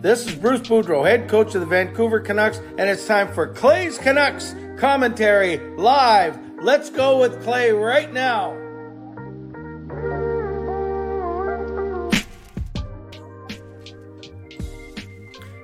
This is Bruce Boudreau, head coach of the Vancouver Canucks, and it's time for Clay's Canucks commentary live. Let's go with Clay right now.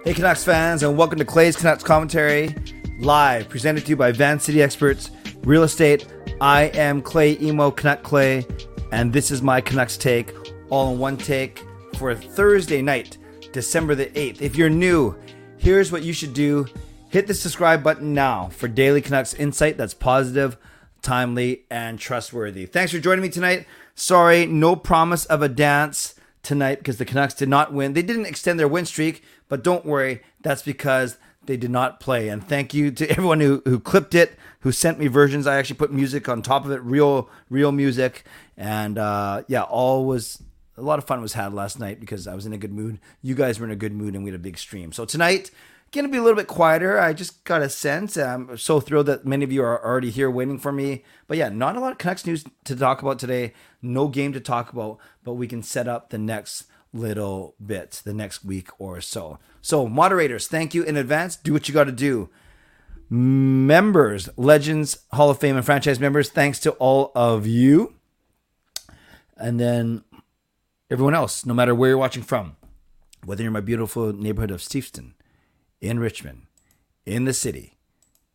Hey Canucks fans, and welcome to Clay's Canucks commentary live, presented to you by Vancity Experts Real Estate. I am Clay Emo Canuck Clay, and this is my Canucks take, all in one take for Thursday night, December the 8th. If you're new, here's what you should do. Hit the subscribe button now for daily Canucks insight that's positive, timely, and trustworthy. Thanks for joining me tonight. Sorry, no promise of a dance tonight because the Canucks did not win. They didn't extend their win streak, but don't worry, that's because they did not play. And thank you to everyone who clipped it, who sent me versions. I actually put music on top of it, real music. And a lot of fun was had last night because I was in a good mood. You guys were in a good mood and we had a big stream. So tonight, going to be a little bit quieter. I just got a sense. I'm so thrilled that many of you are already here waiting for me. But yeah, not a lot of Canucks news to talk about today. No game to talk about, but we can set up the next little bit, the next week or so. So moderators, thank you in advance. Do what you got to do. Members, Legends, Hall of Fame, and franchise members, thanks to all of you. And then everyone else, no matter where you're watching from, whether you're in my beautiful neighborhood of Steveston, in Richmond, in the city,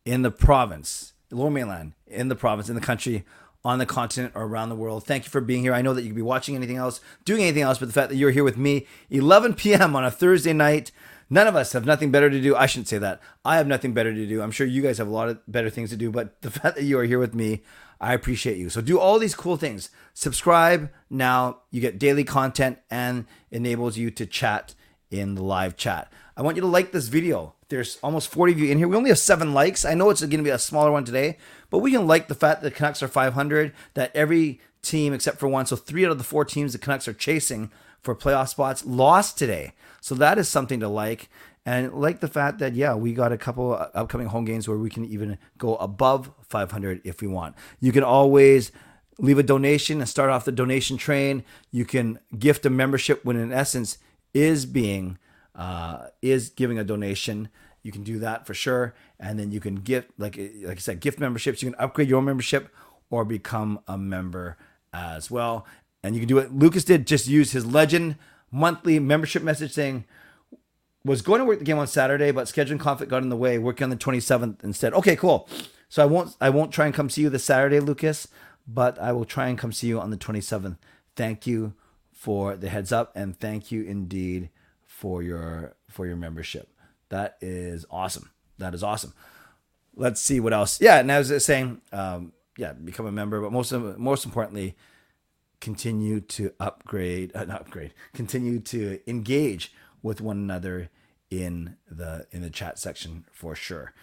in the province, Lower Mainland, in the province, in the country, on the continent, or around the world, thank you for being here. I know that you could be watching anything else, doing anything else, but the fact that you're here with me, 11 p.m. on a Thursday night, none of us have nothing better to do. I shouldn't say that. I have nothing better to do. I'm sure you guys have a lot of better things to do, but the fact that you are here with me, I appreciate you. So do all these cool things. Subscribe now. You get daily content and enables you to chat in the live chat. I want you to like this video. There's almost 40 of you in here. We only have 7 likes. I know it's going to be a smaller one today, but we can like the fact that the Canucks are 500, that every team except for one, so 3 out of the 4 teams the Canucks are chasing for playoff spots, lost today. So that is something to like. And like the fact that, yeah, we got a couple upcoming home games where we can even go above 500 if we want. You can always leave a donation and start off the donation train. You can gift a membership when in essence is giving a donation. You can do that for sure. And then you can gift, like I said, gift memberships. You can upgrade your own membership or become a member as well. And you can do what Lucas did, just use his Legend monthly membership message saying, was going to work the game on Saturday, but scheduling conflict got in the way, working on the 27th instead. Okay, cool. So I won't try and come see you this Saturday, Lucas, but I will try and come see you on the 27th. Thank you for the heads up, and thank you indeed for your membership. That is awesome. That is awesome. Let's see what else. Yeah, and I was saying, become a member, but most importantly, continue to continue to engage with one another in the chat section for sure.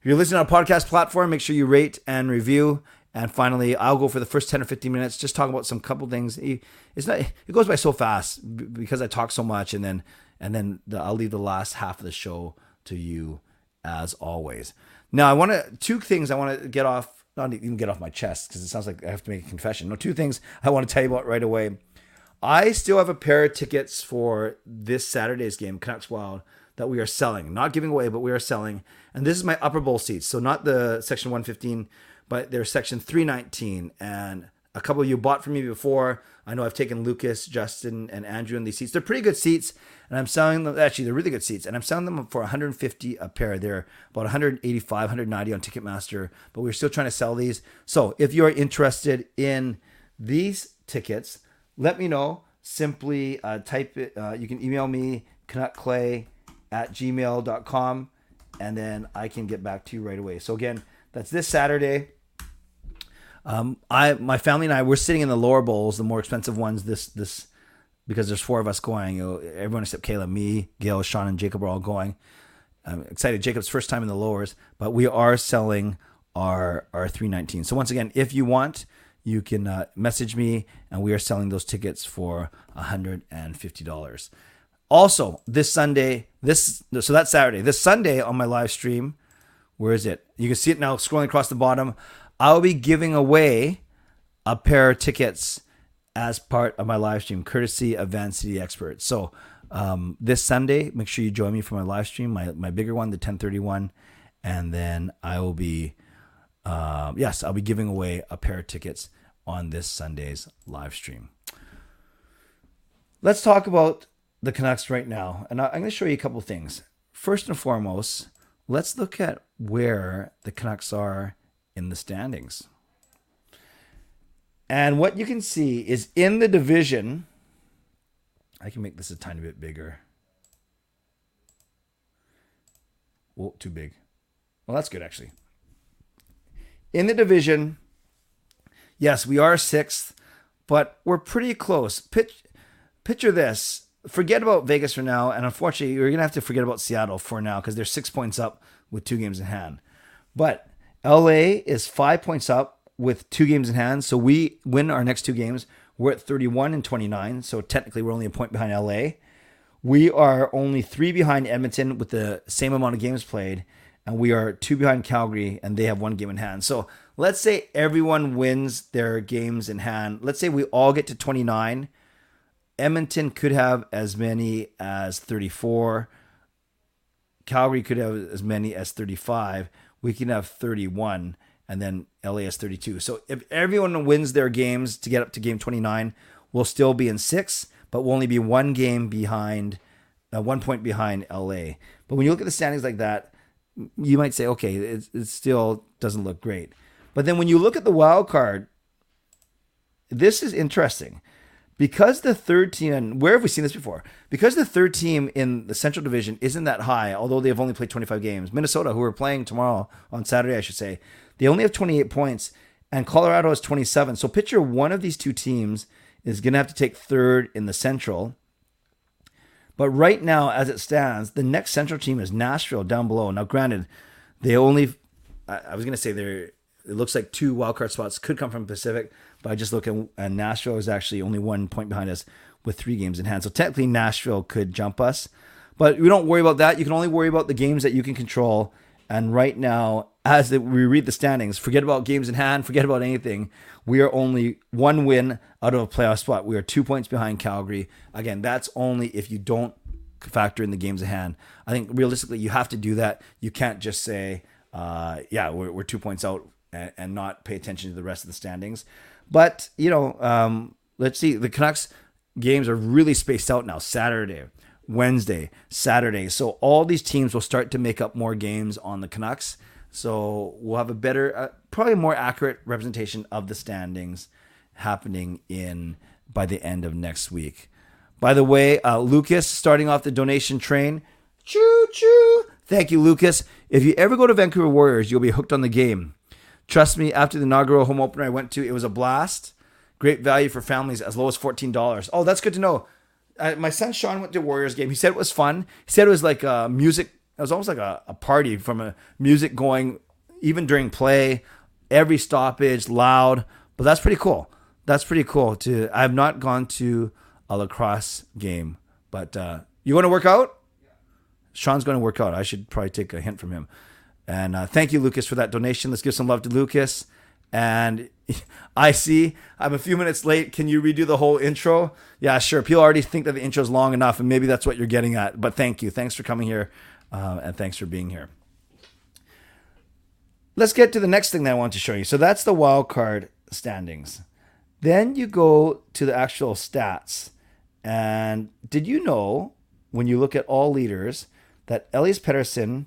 If you're listening on a podcast platform, make sure you rate and review. And finally, I'll go for the first 10 or 15 minutes, just talk about some couple things. It goes by so fast because I talk so much, and then I'll leave the last half of the show to you as always. Now, two things I want to get off, not even get off my chest because it sounds like I have to make a confession. No, 2 things I want to tell you about right away. I still have a pair of tickets for this Saturday's game, Canucks Wild, that we are selling. Not giving away, but we are selling. And this is my upper bowl seats, so not the section 115, but they're section 319. And a couple of you bought from me before. I know I've taken Lucas, Justin, and Andrew in these seats. They're pretty good seats, and I'm selling them. Actually, they're really good seats, and I'm selling them for $150 a pair. They're about $185, $190 on Ticketmaster, but we're still trying to sell these. So if you're interested in these tickets, let me know. Simply type it. You can email me, canuckclay@gmail.com, and then I can get back to you right away. So again, that's this Saturday. My family and I, we're sitting in the lower bowls, the more expensive ones, this because there's 4 of us going. Everyone except Kayla, me, Gail, Sean, and Jacob are all going. I'm excited. Jacob's first time in the lowers, but we are selling our 319. So once again, if you want, you can message me, and we are selling those tickets for $150. Also, this Sunday, this so that's Saturday. This Sunday on my live stream, Where is it? You can see it now scrolling across the bottom. I'll be giving away a pair of tickets as part of my live stream, courtesy of Vancity Experts. So this Sunday, make sure you join me for my live stream, my bigger one, the 10:31, and then I will be, I'll be giving away a pair of tickets on this Sunday's live stream. Let's talk about the Canucks right now, and I'm going to show you a couple things. First and foremost, let's look at where the Canucks are in the standings. And what you can see is in the division, I can make this a tiny bit bigger. Whoa, too big. Well, that's good, actually. In the division, yes, we are 6th, but we're pretty close. Picture this. Forget about Vegas for now, and unfortunately, you're going to have to forget about Seattle for now because they're 6 points up with 2 games in hand. But LA is 5 points up with 2 games in hand, so we win our next 2 games. We're at 31 and 29, so technically we're only a point behind LA. We are only 3 behind Edmonton with the same amount of games played, and we are 2 behind Calgary, and they have 1 game in hand. So let's say everyone wins their games in hand. Let's say we all get to 29. Edmonton could have as many as 34. Calgary could have as many as 35. We can have 31, and then LA has 32. So if everyone wins their games to get up to game 29, we'll still be in 6th, but we'll only be 1 game behind, 1 point behind LA. But when you look at the standings like that, you might say, okay, it still doesn't look great. But then when you look at the wild card, this is interesting. Because the third team, and where have we seen this before? Because the third team in the Central Division isn't that high, although they've only played 25 games. Minnesota, who are playing tomorrow, on Saturday, I should say, they only have 28 points, and Colorado has 27. So picture one of these 2 teams is going to have to take third in the Central. But right now, as it stands, the next Central team is Nashville down below. Now, granted, they only, I was going to say they're, it looks like 2 wildcard spots could come from Pacific, but I just look at Nashville is actually only 1 point behind us with 3 games in hand. So technically Nashville could jump us, but we don't worry about that. You can only worry about the games that you can control. And right now, as we read the standings, forget about games in hand, forget about anything. We are only 1 win out of a playoff spot. We are 2 points behind Calgary. Again, that's only if you don't factor in the games in hand. I think realistically you have to do that. You can't just say, we're 2 points out and not pay attention to the rest of the standings. But, let's see. The Canucks games are really spaced out now. Saturday, Wednesday, Saturday. So all these teams will start to make up more games on the Canucks. So we'll have a better, probably more accurate representation of the standings happening by the end of next week. By the way, Lucas, starting off the donation train. Choo-choo! Thank you, Lucas. If you ever go to Vancouver Warriors, you'll be hooked on the game. Trust me, after the inaugural home opener I went to, it was a blast. Great value for families, as low as $14. Oh, that's good to know. My son Sean went to a Warriors game. He said it was fun. He said it was like music. It was almost like a party, from a music going, even during play, every stoppage, loud. But that's pretty cool. That's pretty cool. I have not gone to a lacrosse game. But you want to work out? Yeah. Sean's going to work out. I should probably take a hint from him. And thank you, Lucas, for that donation. Let's give some love to Lucas. And I see I'm a few minutes late. Can you redo the whole intro? Yeah, sure. People already think that the intro is long enough, and maybe that's what you're getting at. But thank you. Thanks for coming here, and thanks for being here. Let's get to the next thing that I want to show you. So that's the wild card standings. Then you go to the actual stats. And did you know, when you look at all leaders, that Elias Pettersson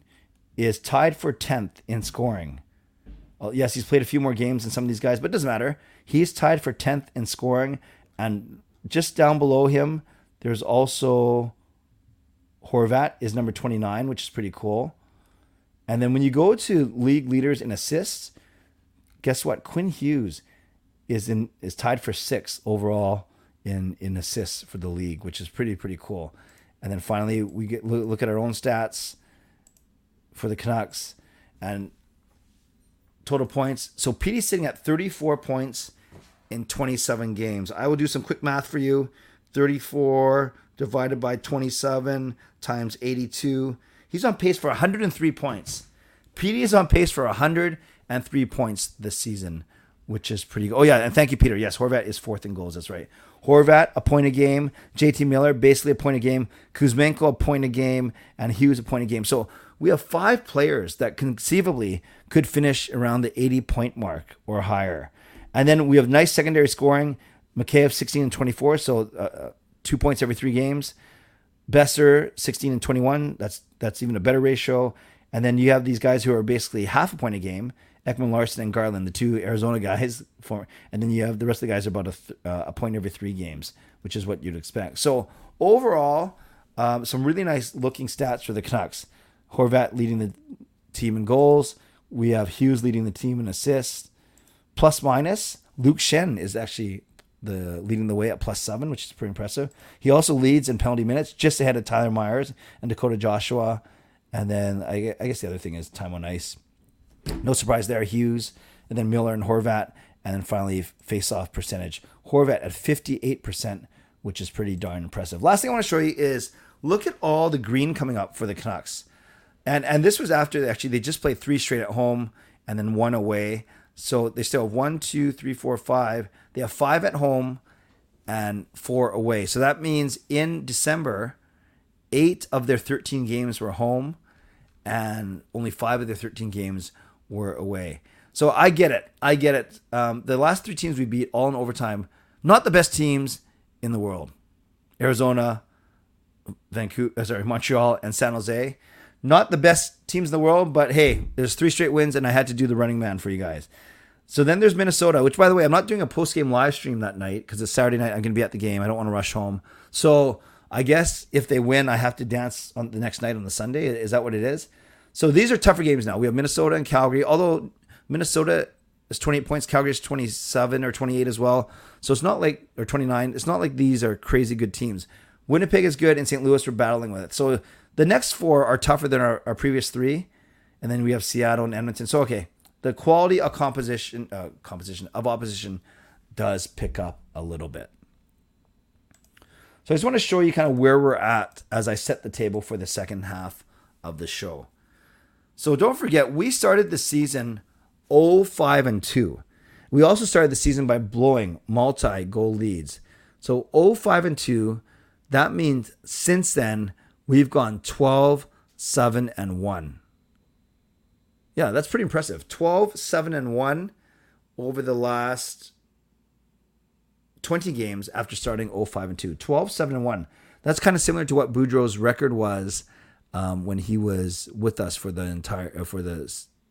is tied for 10th in scoring. Oh, yes, he's played a few more games than some of these guys, but it doesn't matter. He's tied for 10th in scoring. And just down below him, there's also Horvat is number 29, which is pretty cool. And then when you go to league leaders in assists, guess what? Quinn Hughes is tied for 6th overall in assists for the league, which is pretty cool. And then finally, we look at our own stats for the Canucks and total points. So PD's sitting at 34 points in 27 games. I will do some quick math for you. 34 divided by 27 times 82. He's on pace for 103 points. Petey is on pace for 103 points this season, which is pretty good. Oh, yeah, and thank you, Peter. Yes, Horvat is fourth in goals. That's right. Horvat, a point a game. JT Miller, basically a point a game. Kuzmenko, a point a game. And Hughes, a point a game. So we have five players that conceivably could finish around the 80-point mark or higher. And then we have nice secondary scoring. Mikheyev, 16 and 24, so 2 points every three games. Boeser, 16 and 21. That's even a better ratio. And then you have these guys who are basically half a point a game. Ekman Larson and Garland, the two Arizona guys, and then you have the rest of the guys are about a point every three games, which is what you'd expect. So overall, some really nice looking stats for the Canucks. Horvat leading the team in goals. We have Hughes leading the team in assists. Plus minus, Luke Shen is actually leading the way at +7, which is pretty impressive. He also leads in penalty minutes, just ahead of Tyler Myers and Dakota Joshua. And then I guess the other thing is time on ice. No surprise there, Hughes, and then Miller and Horvat, and then finally face-off percentage. Horvat at 58%, which is pretty darn impressive. Last thing I want to show you is look at all the green coming up for the Canucks. And this was after, actually, they just played three straight at home and then one away. So they still have 1, 2, 3, 4, 5. They have 5 at home and 4 away. So that means in December, 8 of their 13 games were home and only 5 of their 13 games were away. So I get it. The last three teams we beat all in overtime, not the best teams in the world. Arizona, Montreal, and San Jose. Not the best teams in the world, but hey, there's 3 straight wins, and I had to do the running man for you guys. So then there's Minnesota, which, by the way, I'm not doing a post-game live stream that night because it's Saturday night. I'm going to be at the game. I don't want to rush home. So I guess if they win, I have to dance on the next night on the Sunday. Is that what it is? So these are tougher games now. We have Minnesota and Calgary, although Minnesota is 28 points. Calgary is 27 or 28 as well. So it's not like, or 29. It's not like these are crazy good teams. Winnipeg is good, and St. Louis, we're battling with it. So the next 4 are tougher than our previous 3. And then we have Seattle and Edmonton. So, okay, the quality of composition of opposition does pick up a little bit. So I just want to show you kind of where we're at as I set the table for the second half of the show. So don't forget, we started the season 0-5-2. We also started the season by blowing multi-goal leads. So 0-5-2, that means since then we've gone 12-7-1. Yeah, that's pretty impressive. 12-7-1 over the last 20 games after starting 0-5-2. 12-7-1. That's kind of similar to what Boudreau's record was when he was with us for the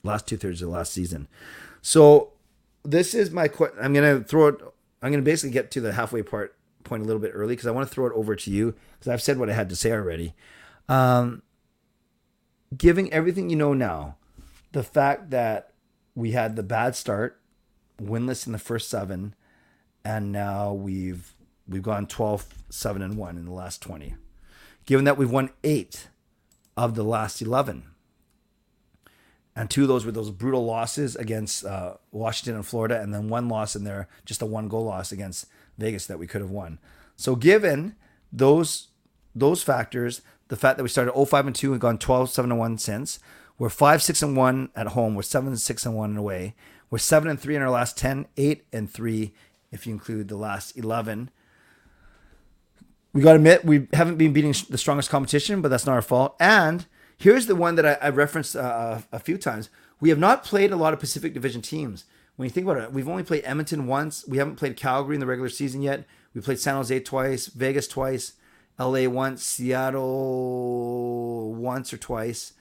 last 2/3 of the last season. So this is my question. I'm going to basically get to the halfway point a little bit early because I want to throw it over to you because I've said what I had to say already. Giving everything you know now, the fact that we had the bad start, winless in the first 7, and now we've gone 12-7-1 in the last 20. Given that we've won 8 of the last 11. And 2 of those were those brutal losses against Washington and Florida, and then one loss in there, just a 1-goal loss against Vegas that we could have won. So given those factors, the fact that we started 0-5-2 and gone 12-7-1 since, we're 5-6-1 at home, we're 7-6-1 away, we're 7-3 in our last 10, 8-3 if you include the last 11. We got to admit, we haven't been beating the strongest competition, but that's not our fault. And here's the one that I referenced a few times. We have not played a lot of Pacific Division teams. When you think about it, we've only played Edmonton once. We haven't played Calgary in the regular season yet. We played San Jose twice, Vegas twice, LA once, Seattle once or twice,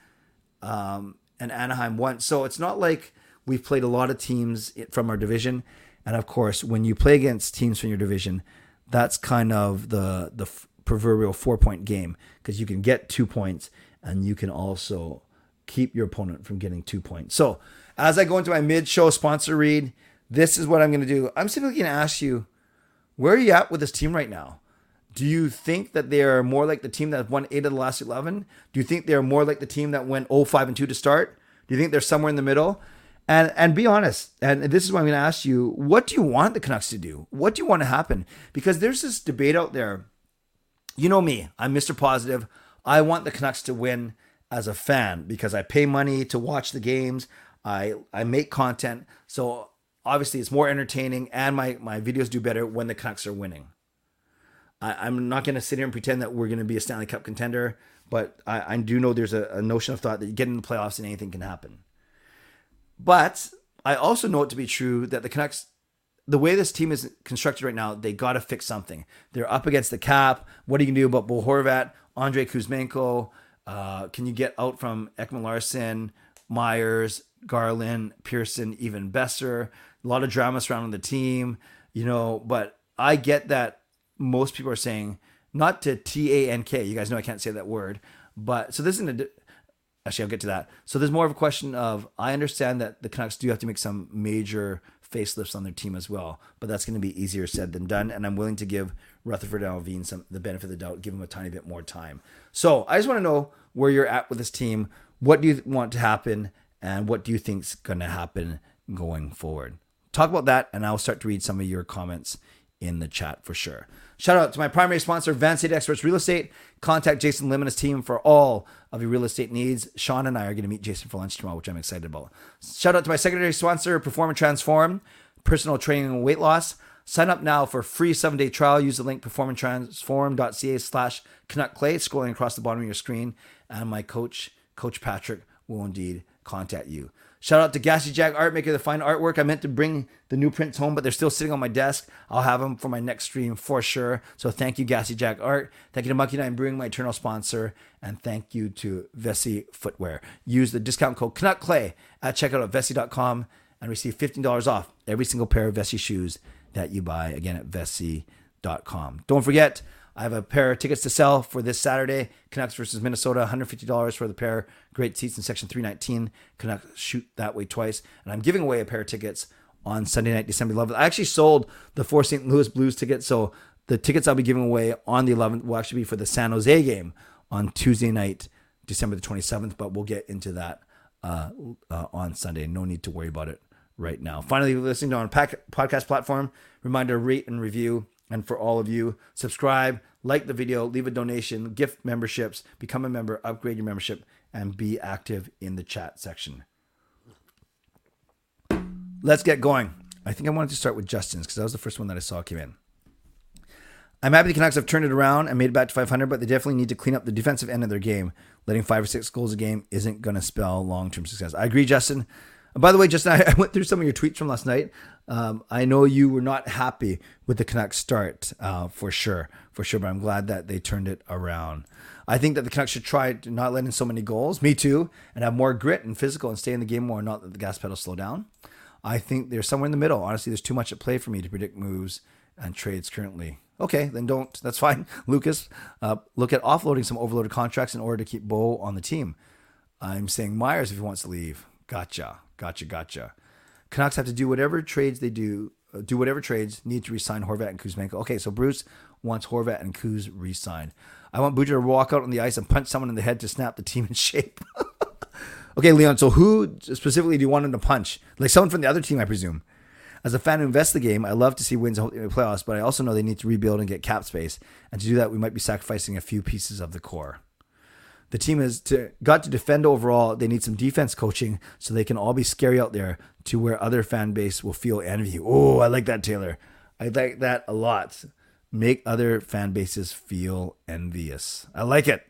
and Anaheim once. So it's not like we've played a lot of teams from our division. And of course, when you play against teams from your division, that's kind of the proverbial 4-point game because you can get 2 points and you can also keep your opponent from getting 2 points. So as I go into my mid-show sponsor read, this is what I'm going to do. I'm simply going to ask you, where are you at with this team right now? Do you think that they are more like the team that won 8 of the last 11? Do you think they're more like the team that went 0-5-2 to start? Do you think they're somewhere in the middle? And be honest, and this is what I'm going to ask you, what do you want the Canucks to do? What do you want to happen? Because there's this debate out there. You know me, I'm Mr. Positive. I want the Canucks to win as a fan because I pay money to watch the games. I make content. So obviously it's more entertaining and my videos do better when the Canucks are winning. I'm not going to sit here and pretend that we're going to be a Stanley Cup contender, but I do know there's a notion of thought that you get in the playoffs and anything can happen. But I also know it to be true that the Canucks, the way this team is constructed right now, they got to fix something. They're up against the cap. What are you going to do about Bo Horvat, Andre Kuzmenko? Can you get out from Ekman Larson, Myers, Garland, Pearson, even Boeser? A lot of drama surrounding the team, you know, but I get that most people are saying, not to T-A-N-K, you guys know I can't say that word, but so this isn't a... Actually, I'll get to that. So there's more of a question of, I understand that the Canucks do have to make some major facelifts on their team as well, but that's going to be easier said than done. And I'm willing to give Rutherford Alveen the benefit of the doubt, give him a tiny bit more time. So I just want to know where you're at with this team. What do you want to happen? And what do you think's going to happen going forward? Talk about that, and I'll start to read some of your comments in the chat for sure. Shout out to my primary sponsor, Vancity Experts Real Estate. Contact Jason Lim and his team for all of your real estate needs. Sean and I are going to meet Jason for lunch tomorrow, which I'm excited about. Shout out to my secondary sponsor, Perform and Transform, personal training and weight loss. Sign up now for a free 7-day trial. Use the link performandtransform.ca/Canuck Clay, scrolling across the bottom of your screen. And my coach, Coach Patrick, will indeed contact you. Shout out to Gassy Jack Art, maker of the fine artwork. I meant to bring the new prints home, but they're still sitting on my desk. I'll have them for my next stream for sure. So thank you, Gassy Jack Art. Thank you to Monkey Nine Brewing, my eternal sponsor. And thank you to Vessi Footwear. Use the discount code CanuckClay at checkout at vessi.com and receive $15 off every single pair of Vessi shoes that you buy, again, at vessi.com. Don't forget, I have a pair of tickets to sell for this Saturday. Canucks versus Minnesota, $150 for the pair. Great seats in Section 319. Canucks shoot that way twice. And I'm giving away a pair of tickets on Sunday night, December 11th. I actually sold the 4 St. Louis Blues tickets. So the tickets I'll be giving away on the 11th will actually be for the San Jose game on Tuesday night, December the 27th. But we'll get into that on Sunday. No need to worry about it right now. Finally, if you're listening to on a podcast platform, reminder, rate and review. And for all of you, subscribe, like the video, leave a donation, gift memberships, become a member, upgrade your membership, and be active in the chat section. Let's get going. I think I wanted to start with Justin's because that was the first one that I saw came in. I'm happy the Canucks have turned it around and made it back to 500, but they definitely need to clean up the defensive end of their game. Letting 5 or 6 goals a game isn't going to spell long-term success. I agree, Justin. By the way, Justin, I went through some of your tweets from last night. I know you were not happy with the Canucks start, for sure. But I'm glad that they turned it around. I think that the Canucks should try to not let in so many goals. Me too. And have more grit and physical and stay in the game more and not let the gas pedal slow down. I think they're somewhere in the middle. Honestly, there's too much at play for me to predict moves and trades currently. Okay, then don't. That's fine. Lucas, look at offloading some overloaded contracts in order to keep Bo on the team. I'm saying Myers if he wants to leave. Gotcha. Canucks have to do whatever trades they do whatever trades need to re-sign Horvat and Kuzmenko. Okay, so Bruce wants Horvat and Kuz re-signed. I want Boudreau to walk out on the ice and punch someone in the head to snap the team in shape. Okay, Leon, so who specifically do you want him to punch? Like someone from the other team, I presume. As a fan who invests the game, I love to see wins in the playoffs, but I also know they need to rebuild and get cap space. And to do that, we might be sacrificing a few pieces of the core. The team has got to defend overall. They need some defense coaching so they can all be scary out there to where other fan base will feel envy. Oh, I like that, Taylor. I like that a lot. Make other fan bases feel envious. I like it.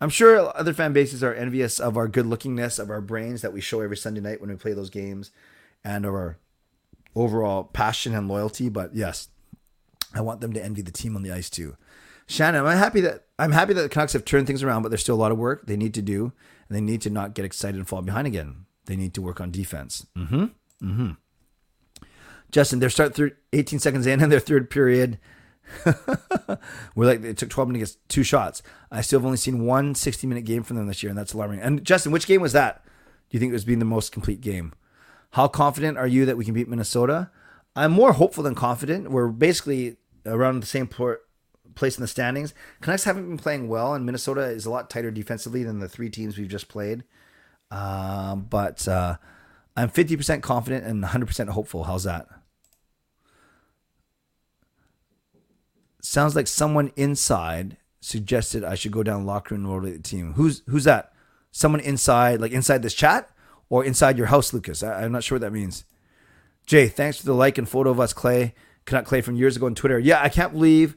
I'm sure other fan bases are envious of our good-lookingness, of our brains that we show every Sunday night when we play those games, and of our overall passion and loyalty. But yes, I want them to envy the team on the ice too. Shannon, I'm happy that the Canucks have turned things around, but there's still a lot of work they need to do, and they need to not get excited and fall behind again. They need to work on defense. Justin, their start 18 seconds in their third period. We're like, it took 12 minutes to get 2 shots. I still have only seen one 60-minute game from them this year, and that's alarming. And Justin, which game was that? Do you think it was being the most complete game? How confident are you that we can beat Minnesota? I'm more hopeful than confident. We're basically around the same place in the standings. Canucks haven't been playing well, and Minnesota is a lot tighter defensively than the 3 teams we've just played. But I'm 50% confident and 100% hopeful. How's that? Sounds like someone inside suggested I should go down locker room and motivate the team. Who's that? Someone inside, like inside this chat or inside your house, Lucas? I'm not sure what that means. Jay, thanks for the like and photo of us, Clay. Canuck Clay from years ago on Twitter. Yeah, I can't believe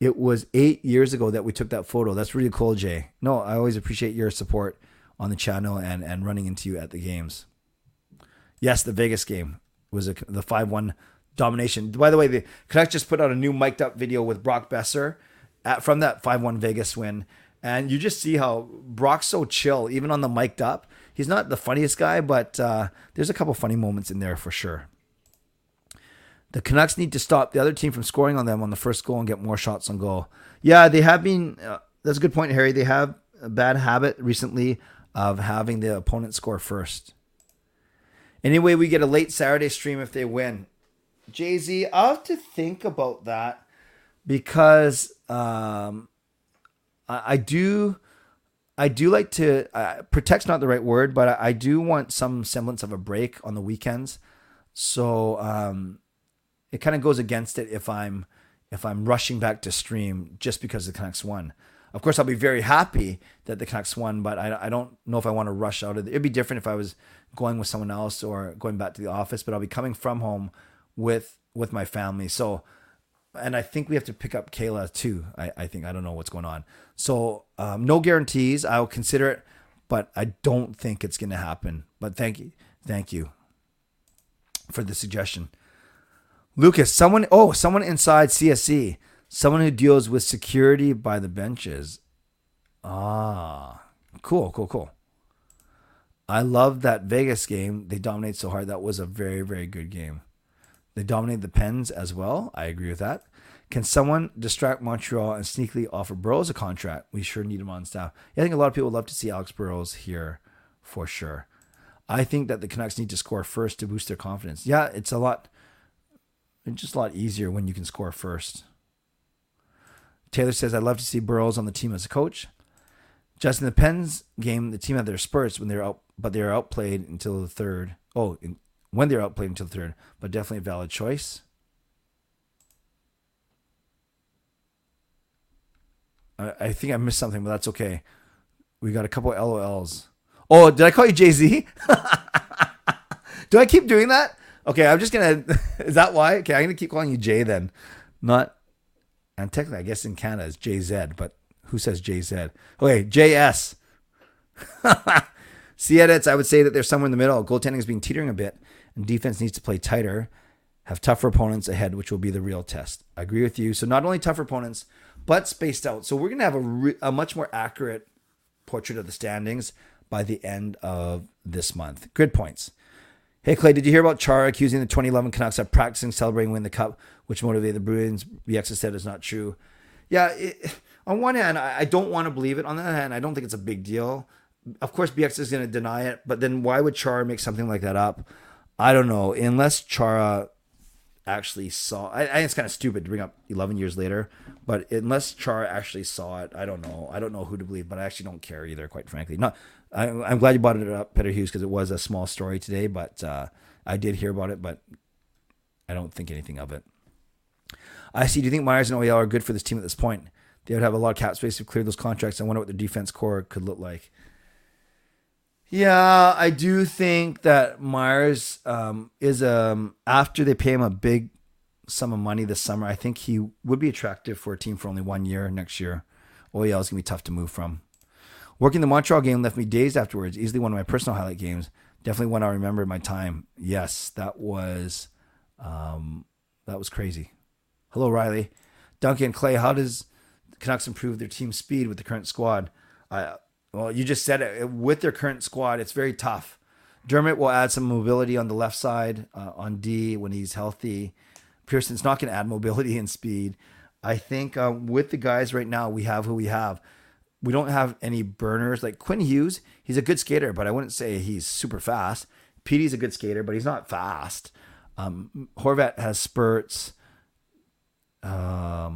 it was 8 years ago that we took that photo. That's really cool, Jay. No, I always appreciate your support on the channel and running into you at the games. Yes, the Vegas game was the 5-1 domination. By the way, the Canucks just put out a new mic'd up video with Brock Boeser from that 5-1 Vegas win. And you just see how Brock's so chill, even on the mic'd up. He's not the funniest guy, but there's a couple funny moments in there for sure. The Canucks need to stop the other team from scoring on them on the first goal and get more shots on goal. Yeah, they have been... that's a good point, Harry. They have a bad habit recently of having the opponent score first. Anyway, we get a late Saturday stream if they win. Jay-Z, I'll have to think about that because I do like to... protect's not the right word, but I do want some semblance of a break on the weekends. So... it kind of goes against it if I'm rushing back to stream just because the Canucks won. Of course, I'll be very happy that the Canucks won, but I don't know if I want to rush out of it. It'd be different if I was going with someone else or going back to the office, but I'll be coming from home with my family. So, and I think we have to pick up Kayla too. I think, I don't know what's going on. So no guarantees. I'll consider it, but I don't think it's going to happen. But thank you for the suggestion. Lucas, someone inside CSC, someone who deals with security by the benches. Ah, cool. I love that Vegas game. They dominate so hard. That was a very, very good game. They dominated the Pens as well. I agree with that. Can someone distract Montreal and sneakily offer Burrows a contract? We sure need him on staff. Yeah, I think a lot of people would love to see Alex Burrows here for sure. I think that the Canucks need to score first to boost their confidence. Yeah, It's just a lot easier when you can score first. Taylor says, I'd love to see Burrows on the team as a coach. Just in the Pens game, the team had their spurts when when they were outplayed until the third, but definitely a valid choice. I think I missed something, but that's okay. We got a couple of LOLs. Oh, did I call you Jay-Z? Do I keep doing that? Okay, I'm just going to... Is that why? Okay, I'm going to keep calling you Jay then. Not... And technically, I guess in Canada, it's JZ, but who says JZ? Okay, JS. See edits, I would say that there's somewhere in the middle. Goaltending has been teetering a bit, and defense needs to play tighter, have tougher opponents ahead, which will be the real test. I agree with you. So not only tougher opponents, but spaced out. So we're going to have a much more accurate portrait of the standings by the end of this month. Good points. Hey, Clay, did you hear about Chara accusing the 2011 Canucks of practicing, celebrating, winning the cup, which motivated the Bruins? BX said it's not true. Yeah, on one hand, I don't want to believe it. On the other hand, I don't think it's a big deal. Of course, BX is going to deny it, but then why would Chara make something like that up? I don't know, unless Chara actually saw... I think it's kind of stupid to bring up 11 years later, but unless Chara actually saw it, I don't know. I don't know who to believe, but I actually don't care either, quite frankly. I'm glad you brought it up, Peter Hughes, because it was a small story today, but I did hear about it, but I don't think anything of it. I see. Do you think Myers and OEL are good for this team at this point? They would have a lot of cap space if cleared those contracts. I wonder what their defense core could look like. Yeah, I do think that Myers is, after they pay him a big sum of money this summer, I think he would be attractive for a team for only 1 year next year. OEL is going to be tough to move from. Working the Montreal game left me dazed afterwards. Easily one of my personal highlight games. Definitely one I remember in my time. Yes, that was crazy. Hello, Riley. Duncan, Clay, how does the Canucks improve their team speed with the current squad? Well, you just said it. With their current squad, it's very tough. Dermott will add some mobility on the left side, on D when he's healthy. Pearson's not going to add mobility and speed. I think with the guys right now, we have who we have. We don't have any burners. Like Quinn Hughes, he's a good skater, but I wouldn't say he's super fast. Petey's a good skater, but he's not fast. Horvat has spurts. Miller,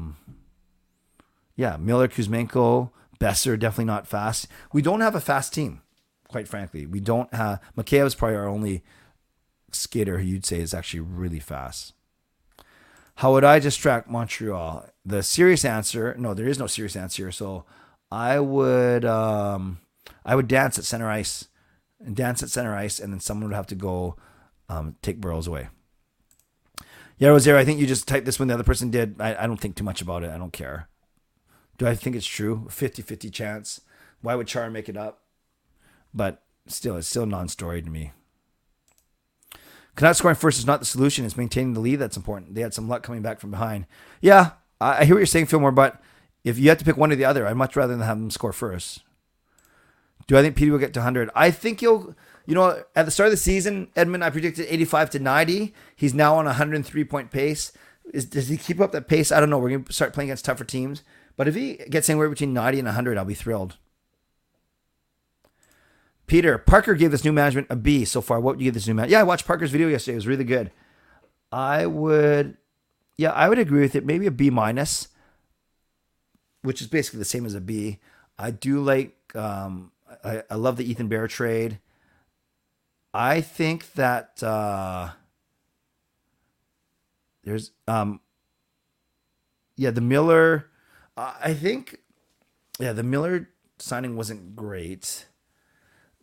Kuzmenko, Boeser, definitely not fast. We don't have a fast team, quite frankly. We don't have... Mikheyev is probably our only skater who you'd say is actually really fast. How would I distract Montreal? The serious answer, no, there is no serious answer. So I would dance at center ice, and then someone would have to go take Burrows away. Yeah, Rosario, I think you just typed this when the other person did. I don't think too much about it. I don't care. Do I think it's true? 50-50 chance. Why would Chara make it up? But still, it's still non-story to me. Canucks scoring first is not the solution. It's maintaining the lead that's important. They had some luck coming back from behind. Yeah, I hear what you're saying, Fillmore, but if you have to pick one or the other, I'd much rather than have them score first. Do I think Petey will get to 100? I think he'll, you know, at the start of the season, Edmund, I predicted 85 to 90. He's now on a 103-point pace. Does he keep up that pace? I don't know. We're going to start playing against tougher teams. But if he gets anywhere between 90 and 100, I'll be thrilled. Peter, Parker gave this new management a B so far. What would you give this new management? Yeah, I watched Parker's video yesterday. It was really good. I would agree with it. Maybe a B minus, which is basically the same as a B. I do like, I love the Ethan Bear trade. I think that there's, the Miller, the Miller signing wasn't great.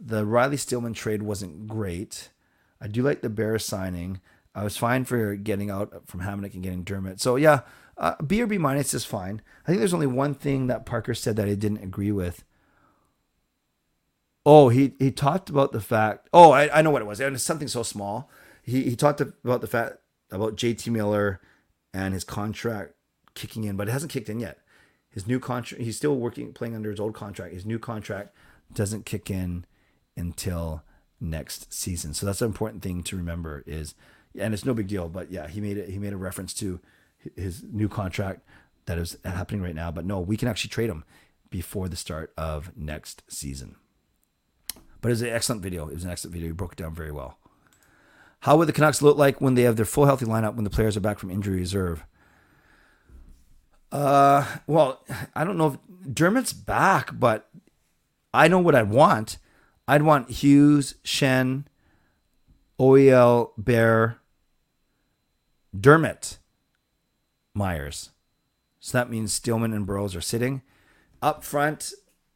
The Riley Stillman trade wasn't great. I do like the Bear signing. I was fine for getting out from Hamonic and getting Dermott. So yeah, B or B minus is fine. I think there's only one thing that Parker said that I didn't agree with. Oh, he talked about the fact. Oh, I know what it was. And it's something so small. He talked about the fact about JT Miller and his contract kicking in, but it hasn't kicked in yet. His new contract. He's still playing under his old contract. His new contract doesn't kick in until next season. So that's an important thing to remember is, and it's no big deal, but yeah, he made a reference to his new contract that is happening right now, but no, we can actually trade him before the start of next season. But it was an excellent video. He broke it down very well. How would the Canucks look like when they have their full healthy lineup when the players are back from injury reserve? Well, I don't know if Dermott's back, but I know what I'd want. I'd want Hughes, Shen, OEL, Bear, Dermott, Myers. So that means Stillman and Burrows are sitting. Up front,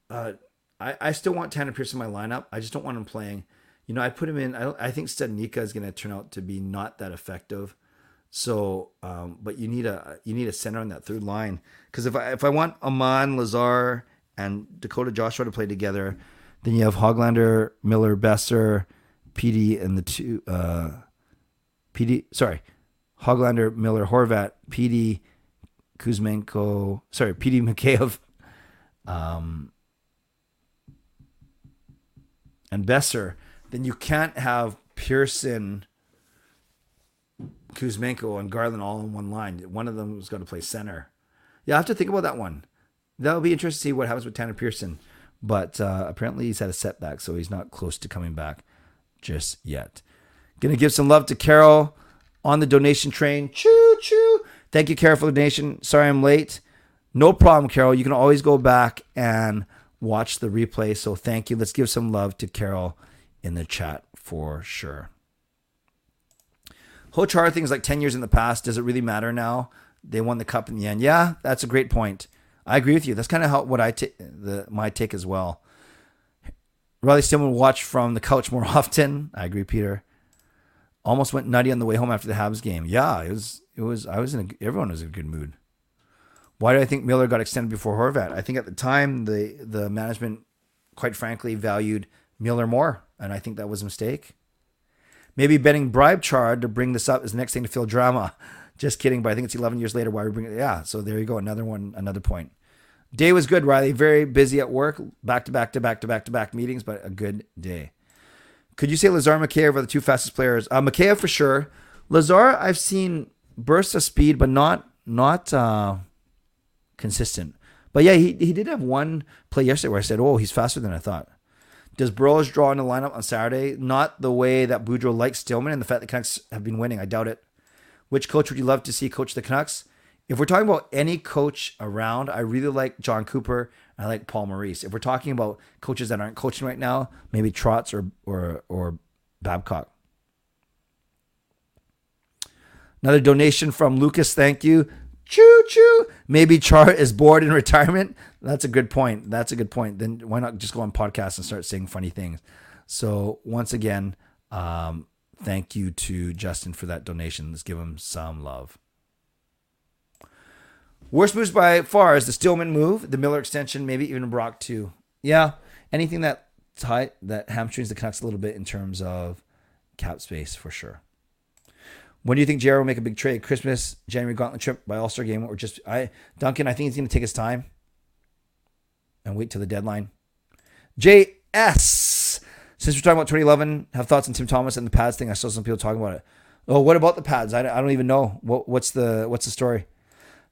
I still want Tanner Pearson in my lineup. I just don't want him playing. You know, I put him in. I think Stadnyka is going to turn out to be not that effective. So, but you need a center on that third line. Because if I want Aman Lazar and Dakota Joshua to play together, then you have Hoglander, Miller, Boeser, PD, and the two Hoglander, Miller, Horvat, PD, Kuzmenko. Sorry, PD Mikheyev, and Boeser. Then you can't have Pearson, Kuzmenko, and Garland all in one line. One of them is going to play center. Yeah, I have to think about that one. That'll be interesting to see what happens with Tanner Pearson. But apparently he's had a setback, so he's not close to coming back just yet. Going to give some love to Carol on the donation train. Choo, choo. Thank you, Carol, for the donation. Sorry I'm late. No problem, Carol. You can always go back and watch the replay. So thank you. Let's give some love to Carol in the chat for sure. Whole Chara thing's like 10 years in the past. Does it really matter now? They won the cup in the end. Yeah, that's a great point. I agree with you. That's kind of how my take as well. Riley Stillman watched from the couch more often. I agree, Peter. Almost went nutty on the way home after the Habs game. Yeah, it was. Everyone was in a good mood. Why do I think Miller got extended before Horvat? I think at the time the management, quite frankly, valued Miller more, and I think that was a mistake. Maybe betting bribe Chara to bring this up is the next thing to feel drama. Just kidding, but I think it's 11 years later. Why we bring it? Yeah, so there you go. Another one, another point. Day was good, Riley. Very busy at work. Back to back meetings, but a good day. Could you say Lazar and Mikheyev are the two fastest players? Mikheyev for sure. Lazar, I've seen bursts of speed, but not consistent. But yeah, he did have one play yesterday where I said, oh, he's faster than I thought. Does Burrows draw in the lineup on Saturday? Not the way that Boudreau likes Stillman and the fact that the Canucks have been winning. I doubt it. Which coach would you love to see coach the Canucks? If we're talking about any coach around, I really like John Cooper. And I like Paul Maurice. If we're talking about coaches that aren't coaching right now, maybe Trotz or Babcock. Another donation from Lucas. Thank you. Choo choo. Maybe Chara is bored in retirement. That's a good point. That's a good point. Then why not just go on podcasts and start saying funny things? So once again, thank you to Justin for that donation. Let's give him some love. Worst moves by far is the Stillman move, the Miller extension, maybe even Brock too. Yeah, anything that tight that hamstrings the Canucks a little bit in terms of cap space for sure. When do you think JR will make a big trade? Christmas, January gauntlet trip by All-Star game, or just Duncan? I think he's going to take his time and wait till the deadline. JS, since we're talking about 2011, have thoughts on Tim Thomas and the pads thing? I saw some people talking about it. Oh, what about the pads? I don't even know what's the story.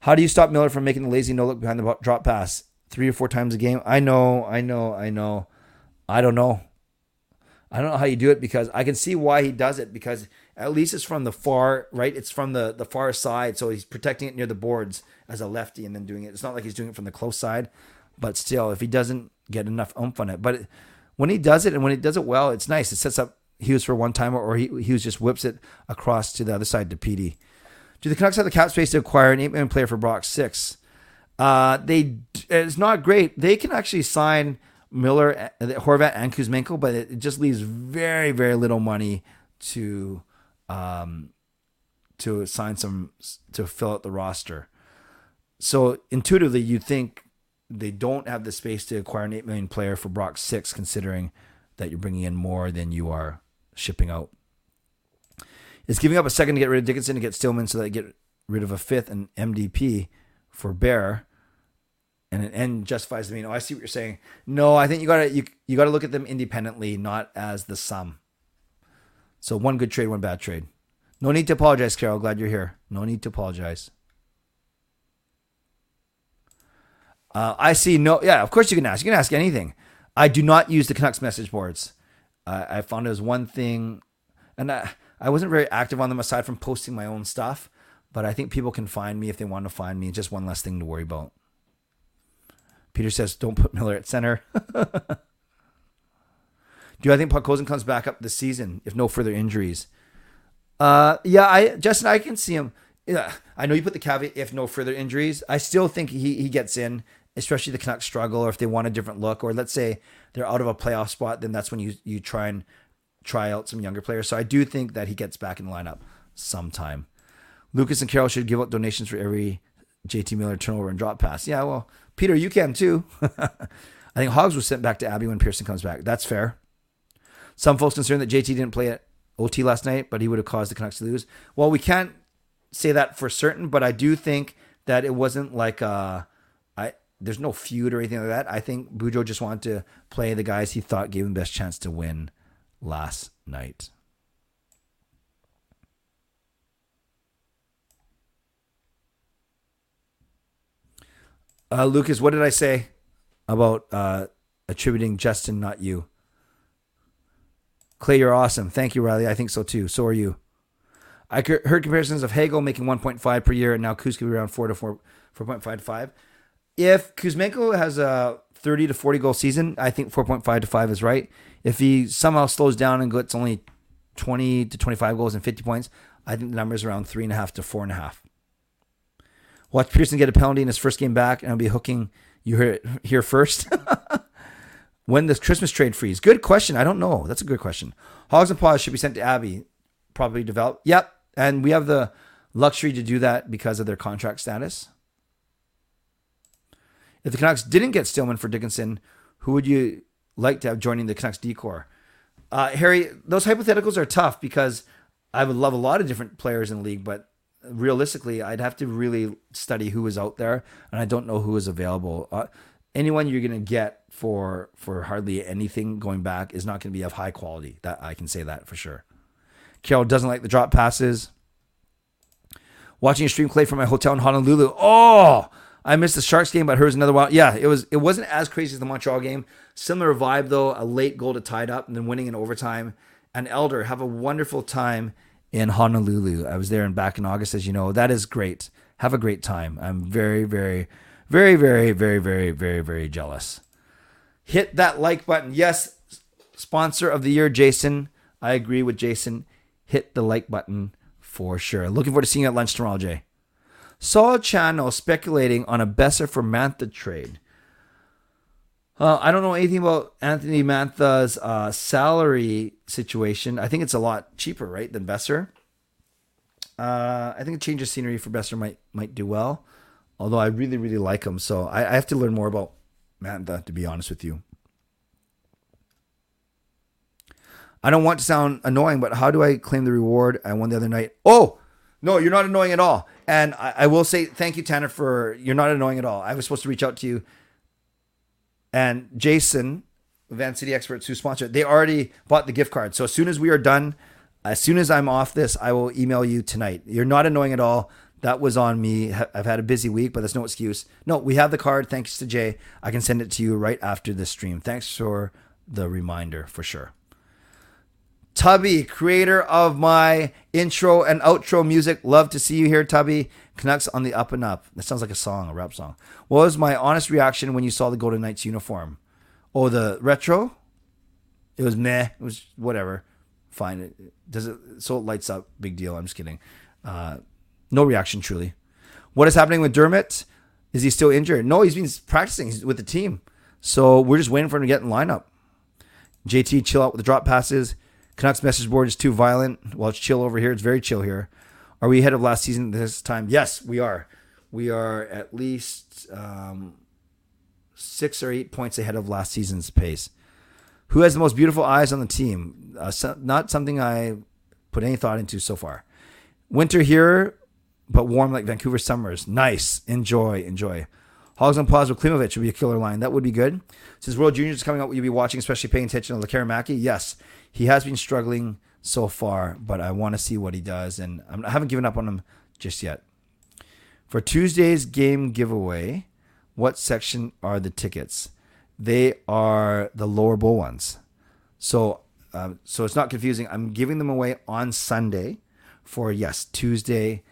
How do you stop Miller from making the lazy no look behind the drop pass 3 or 4 times a game? I know. I don't know how you do it, because I can see why he does it, because at least it's from the far right. It's from the far side, so he's protecting it near the boards as a lefty and then doing it. It's not like he's doing it from the close side, but still, if he doesn't get enough oomph on it. But when he does it, and when he does it well, it's nice. It sets up Hughes for one timer, or Hughes just whips it across to the other side to PD. Do the Canucks have the cap space to acquire an 8-man player for Brock 6? It's not great. They can actually sign Miller, Horvat, and Kuzmenko, but it just leaves very, very little money to sign some, to fill out the roster. So intuitively, you'd think they don't have the space to acquire an 8 million player for Brock 6, considering that you're bringing in more than you are shipping out. Is giving up a second to get rid of Dickinson to get Stillman so that they get rid of a fifth and MDP for Bear, and an N justifies the mean? Oh, I see what you're saying. No, I think you gotta look at them independently, not as the sum. So one good trade, one bad trade. No need to apologize, Carol. Glad you're here. No need to apologize. I see no... Yeah, of course you can ask. You can ask anything. I do not use the Canucks message boards. I found it was one thing... And I wasn't very active on them aside from posting my own stuff. But I think people can find me if they want to find me. Just one less thing to worry about. Peter says, don't put Miller at center. Do I think Podkolzin comes back up this season if no further injuries? Justin, I can see him. Yeah, I know you put the caveat, if no further injuries. I still think he gets in, especially the Canucks struggle, or if they want a different look, or let's say they're out of a playoff spot, then that's when you try out some younger players. So I do think that he gets back in the lineup sometime. Lucas and Carol should give out donations for every JT Miller turnover and drop pass. Yeah, well, Peter, you can too. I think Hoggs was sent back to Abby when Pearson comes back. That's fair. Some folks concerned that JT didn't play at OT last night, but he would have caused the Canucks to lose. Well, we can't say that for certain, but I do think that it wasn't like there's no feud or anything like that. I think Boudreau just wanted to play the guys he thought gave him the best chance to win last night. Lucas, what did I say about attributing Justin, not you? Clay, you're awesome. Thank you, Riley. I think so too. So are you. I heard comparisons of Hagel making 1.5 per year, and now Kuz could be around 4 to 4.55. If Kuzmenko has a 30 to 40 goal season, I think 4.5 to 5 is right. If he somehow slows down and gets only 20 to 25 goals and 50 points, I think the number is around 3.5 to 4.5. Watch Pearson get a penalty in his first game back, and I'll be hooking. You heard it here first. When the Christmas trade freeze? Good question. I don't know. That's a good question. Hogs and Paws should be sent to Abby, probably developed. Yep, and we have the luxury to do that because of their contract status. If the Canucks didn't get Stillman for Dickinson, who would you like to have joining the Canucks decor? Harry, those hypotheticals are tough because I would love a lot of different players in the league, but realistically, I'd have to really study who is out there, and I don't know who is available. Anyone you're going to get for hardly anything going back is not going to be of high quality. That I can say that for sure. Carol doesn't like the drop passes. Watching a stream, Clay, from my hotel in Honolulu. Oh, I missed the Sharks game, but here's another wild. Yeah, it wasn't as crazy as the Montreal game. Similar vibe, though. A late goal to tie it up and then winning in overtime. And Elder, have a wonderful time in Honolulu. I was there back in August, as you know. That is great. Have a great time. I'm very, very, very, very, very, very, very, very jealous. Hit that like button. Yes, sponsor of the year, Jason. I agree with Jason. Hit the like button for sure. Looking forward to seeing you at lunch tomorrow, Jay. Solid channel speculating on a Boeser for Mantha trade. I don't know anything about Anthony Mantha's salary situation. I think it's a lot cheaper, right, than Boeser. I think a change of scenery for Boeser might do well. Although I really, really like him. So I have to learn more about Mantha, to be honest with you. I don't want to sound annoying, but how do I claim the reward I won the other night? Oh, no, you're not annoying at all. And I will say thank you, Tanner, for you're not annoying at all. I was supposed to reach out to you. And Jason, Vancity Experts, who sponsored, they already bought the gift card. So as soon as we are done, as soon as I'm off this, I will email you tonight. You're not annoying at all. That was on me. I've had a busy week, but that's no excuse. No, we have the card. Thanks to Jay. I can send it to you right after this stream. Thanks for the reminder, for sure. Tubby, creator of my intro and outro music. Love to see you here, Tubby. Canucks on the up and up. That sounds like a song, a rap song. What was my honest reaction when you saw the Golden Knights uniform? Oh, the retro? It was meh. It was whatever. Fine. It lights up. Big deal. I'm just kidding. No reaction, truly. What is happening with Dermott? Is he still injured? No, he's been practicing. He's with the team. So we're just waiting for him to get in lineup. JT, chill out with the drop passes. Canucks message board is too violent. Well, it's chill over here. It's very chill here. Are we ahead of last season this time? Yes, we are. We are at least 6 or 8 points ahead of last season's pace. Who has the most beautiful eyes on the team? Not something I put any thought into so far. Winter here, but warm like Vancouver summers. Nice. Enjoy. Hogs on Pause with Klimovich would be a killer line. That would be good. Since World Juniors is coming up, will you be watching, especially paying attention to Lekaramaki? Yes. He has been struggling so far, but I want to see what he does, and I haven't given up on him just yet. For Tuesday's game giveaway, what section are the tickets? They are the lower bowl ones. So it's not confusing. I'm giving them away on Sunday for, yes, Tuesday,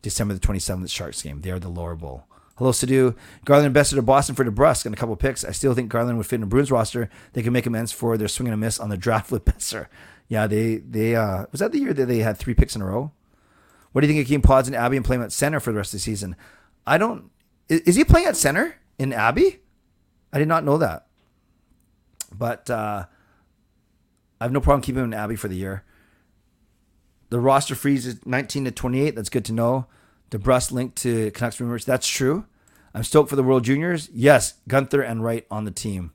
December the 27th, Sharks game. They are the lower bowl. Hello, Sadu. Garland and Boeser to Boston for DeBrusk and a couple picks. I still think Garland would fit in a Bruins roster. They can make amends for their swing and a miss on the draft with Boeser. Yeah, they was that the year that they had 3 picks in a row? What do you think of Keem Pods and Abby and playing at center for the rest of the season? Is he playing at center in Abby? I did not know that. But I have no problem keeping him in Abby for the year. The roster freeze is 19 to 28. That's good to know. DeBrusk linked to Canucks rumors. That's true. I'm stoked for the World Juniors. Yes, Gunther and Wright on the team.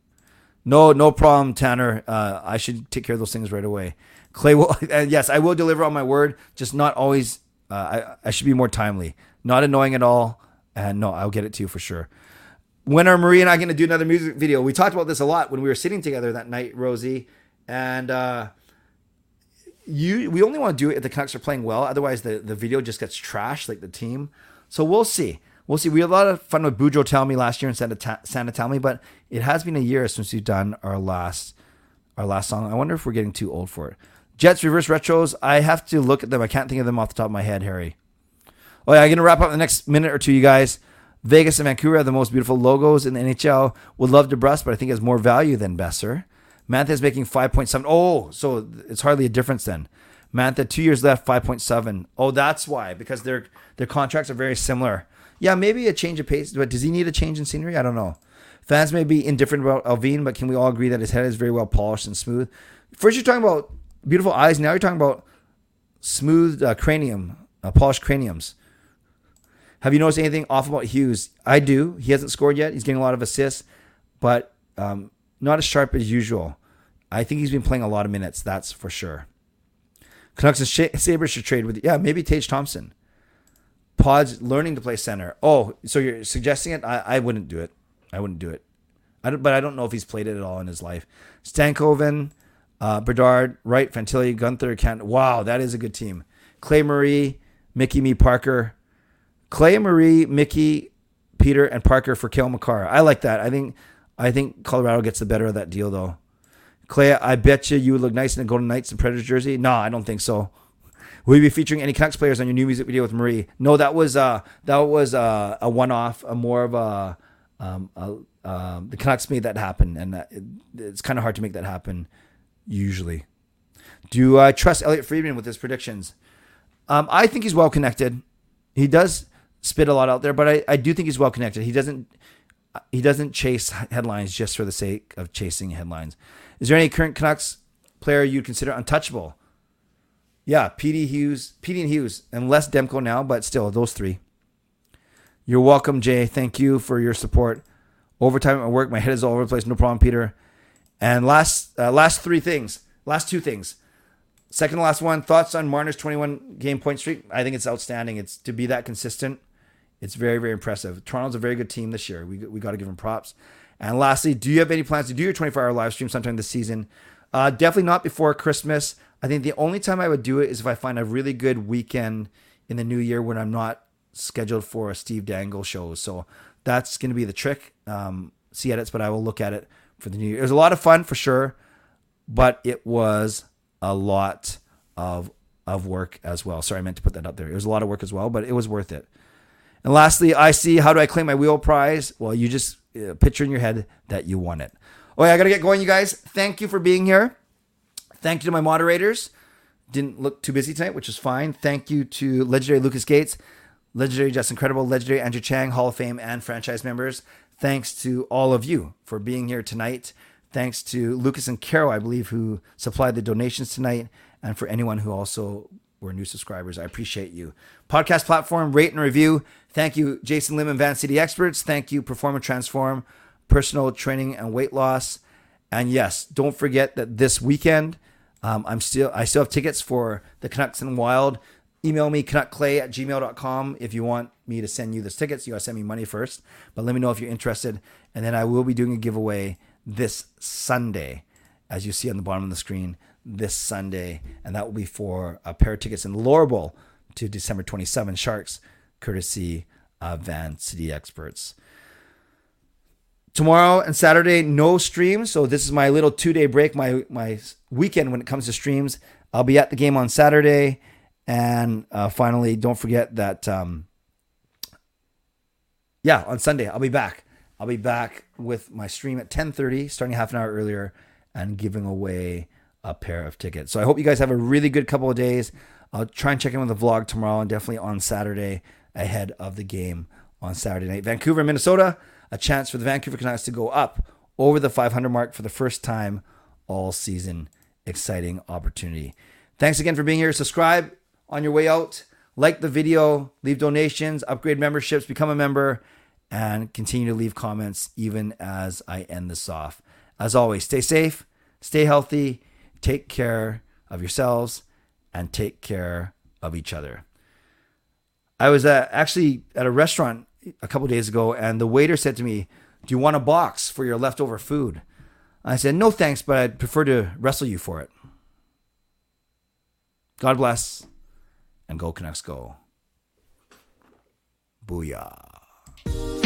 No problem, Tanner. I should take care of those things right away. Clay will. Yes, I will deliver on my word. Just not always. I should be more timely. Not annoying at all. And no, I'll get it to you for sure. When are Marie and I going to do another music video? We talked about this a lot when we were sitting together that night, Rosie. And we only want to do it if the Canucks are playing well. Otherwise, the video just gets trashed, like the team. So we'll see. We had a lot of fun with Boudreau Tell Me last year and Santa Tell Me, but it has been a year since we've done our last song. I wonder if we're getting too old for it. Jets reverse retros. I have to look at them. I can't think of them off the top of my head, Harry. Oh, yeah, I'm going to wrap up in the next minute or two, you guys. Vegas and Vancouver have the most beautiful logos in the NHL. Would love DeBrusk, but I think it has more value than Boeser. Mantha is making 5.7. Oh, so it's hardly a difference then. Mantha, 2 years left, 5.7. Oh, that's why, because their contracts are very similar. Yeah, maybe a change of pace, but does he need a change in scenery? I don't know. Fans may be indifferent about Alvin, but can we all agree that his head is very well polished and smooth? First you're talking about beautiful eyes. Now you're talking about smooth cranium, polished craniums. Have you noticed anything off about Hughes? I do. He hasn't scored yet. He's getting a lot of assists, but not as sharp as usual. I think he's been playing a lot of minutes, that's for sure. Canucks and Sabres should trade with... Yeah, maybe Tage Thompson. Pod's learning to play center. Oh, so you're suggesting it? I wouldn't do it. But I don't know if he's played it at all in his life. Stankoven, Bedard, Wright, Fantilli, Gunther, Kent. Wow, that is a good team. Clay Marie, Mickey, me, Parker. Clay Marie, Mickey, Peter, and Parker for Kale McCarr. I like that. I think Colorado gets the better of that deal, though. Clay, I bet you would look nice in a Golden Knights and Predators jersey. No, I don't think so. Will you be featuring any Canucks players on your new music video with Marie? No, that was a one-off, the Canucks made that happen, and it's kind of hard to make that happen usually. Do I trust Elliot Friedman with his predictions? I think he's well connected. He does spit a lot out there, but I do think he's well connected. He doesn't chase headlines just for the sake of chasing headlines. Is there any current Canucks player you'd consider untouchable? Yeah, PD and Hughes, and less Demko now, but still those three. You're welcome, Jay. Thank you for your support. Overtime at work, my head is all over the place. No problem, Peter. And last two things. Second to last one, thoughts on Marner's 21-game point streak? I think it's outstanding. It's to be that consistent. It's very, very impressive. Toronto's a very good team this year. We got to give them props. And lastly, do you have any plans to do your 24-hour live stream sometime this season? Definitely not before Christmas. I think the only time I would do it is if I find a really good weekend in the new year when I'm not scheduled for a Steve Dangle show. So that's going to be the trick. See edits, but I will look at it for the new year. It was a lot of fun for sure, but it was a lot of work as well. Sorry, I meant to put that up there. It was a lot of work as well, but it was worth it. And lastly, I see, how do I claim my wheel prize? Well, you just picture in your head that you won it. Oh, yeah, I got to get going, you guys. Thank you for being here. Thank you to my moderators. Didn't look too busy tonight, which is fine. Thank you to legendary Lucas Gates, legendary Justin Credible, legendary Andrew Chang, Hall of Fame and franchise members. Thanks to all of you for being here tonight. Thanks to Lucas and Carol, I believe, who supplied the donations tonight. And for anyone who also were new subscribers, I appreciate you. Podcast platform, rate and review. Thank you, Jason Lim and Vancity Experts. Thank you, Perform and Transform, Personal Training and Weight Loss. And yes, don't forget that this weekend, I still have tickets for the Canucks and Wild. Email me, canuckclay@gmail.com. If you want me to send you the tickets, you got to send me money first. But let me know if you're interested. And then I will be doing a giveaway this Sunday, as you see on the bottom of the screen, this Sunday, and that will be for a pair of tickets in Lorable to December 27 Sharks, courtesy of Vancity Experts. Tomorrow and Saturday, no stream, so this is my little 2-day break, my weekend when it comes to streams. I'll be at the game on Saturday, and finally, don't forget that, on Sunday, I'll be back with my stream at 10:30, starting half an hour earlier, and giving away a pair of tickets. So I hope you guys have a really good couple of days. I'll try and check in with the vlog tomorrow and definitely on Saturday ahead of the game on Saturday night. Vancouver, Minnesota, a chance for the Vancouver Canucks to go up over the 500 mark for the first time all season. Exciting opportunity. Thanks again for being here. Subscribe on your way out. Like the video, leave donations, upgrade memberships, become a member, and continue to leave comments even as I end this off. As always, stay safe, stay healthy, take care of yourselves, and take care of each other. I was actually at a restaurant a couple days ago, and the waiter said to me, "Do you want a box for your leftover food?" I said, "No thanks, but I'd prefer to wrestle you for it." God bless, and go Canucks go. Booyah.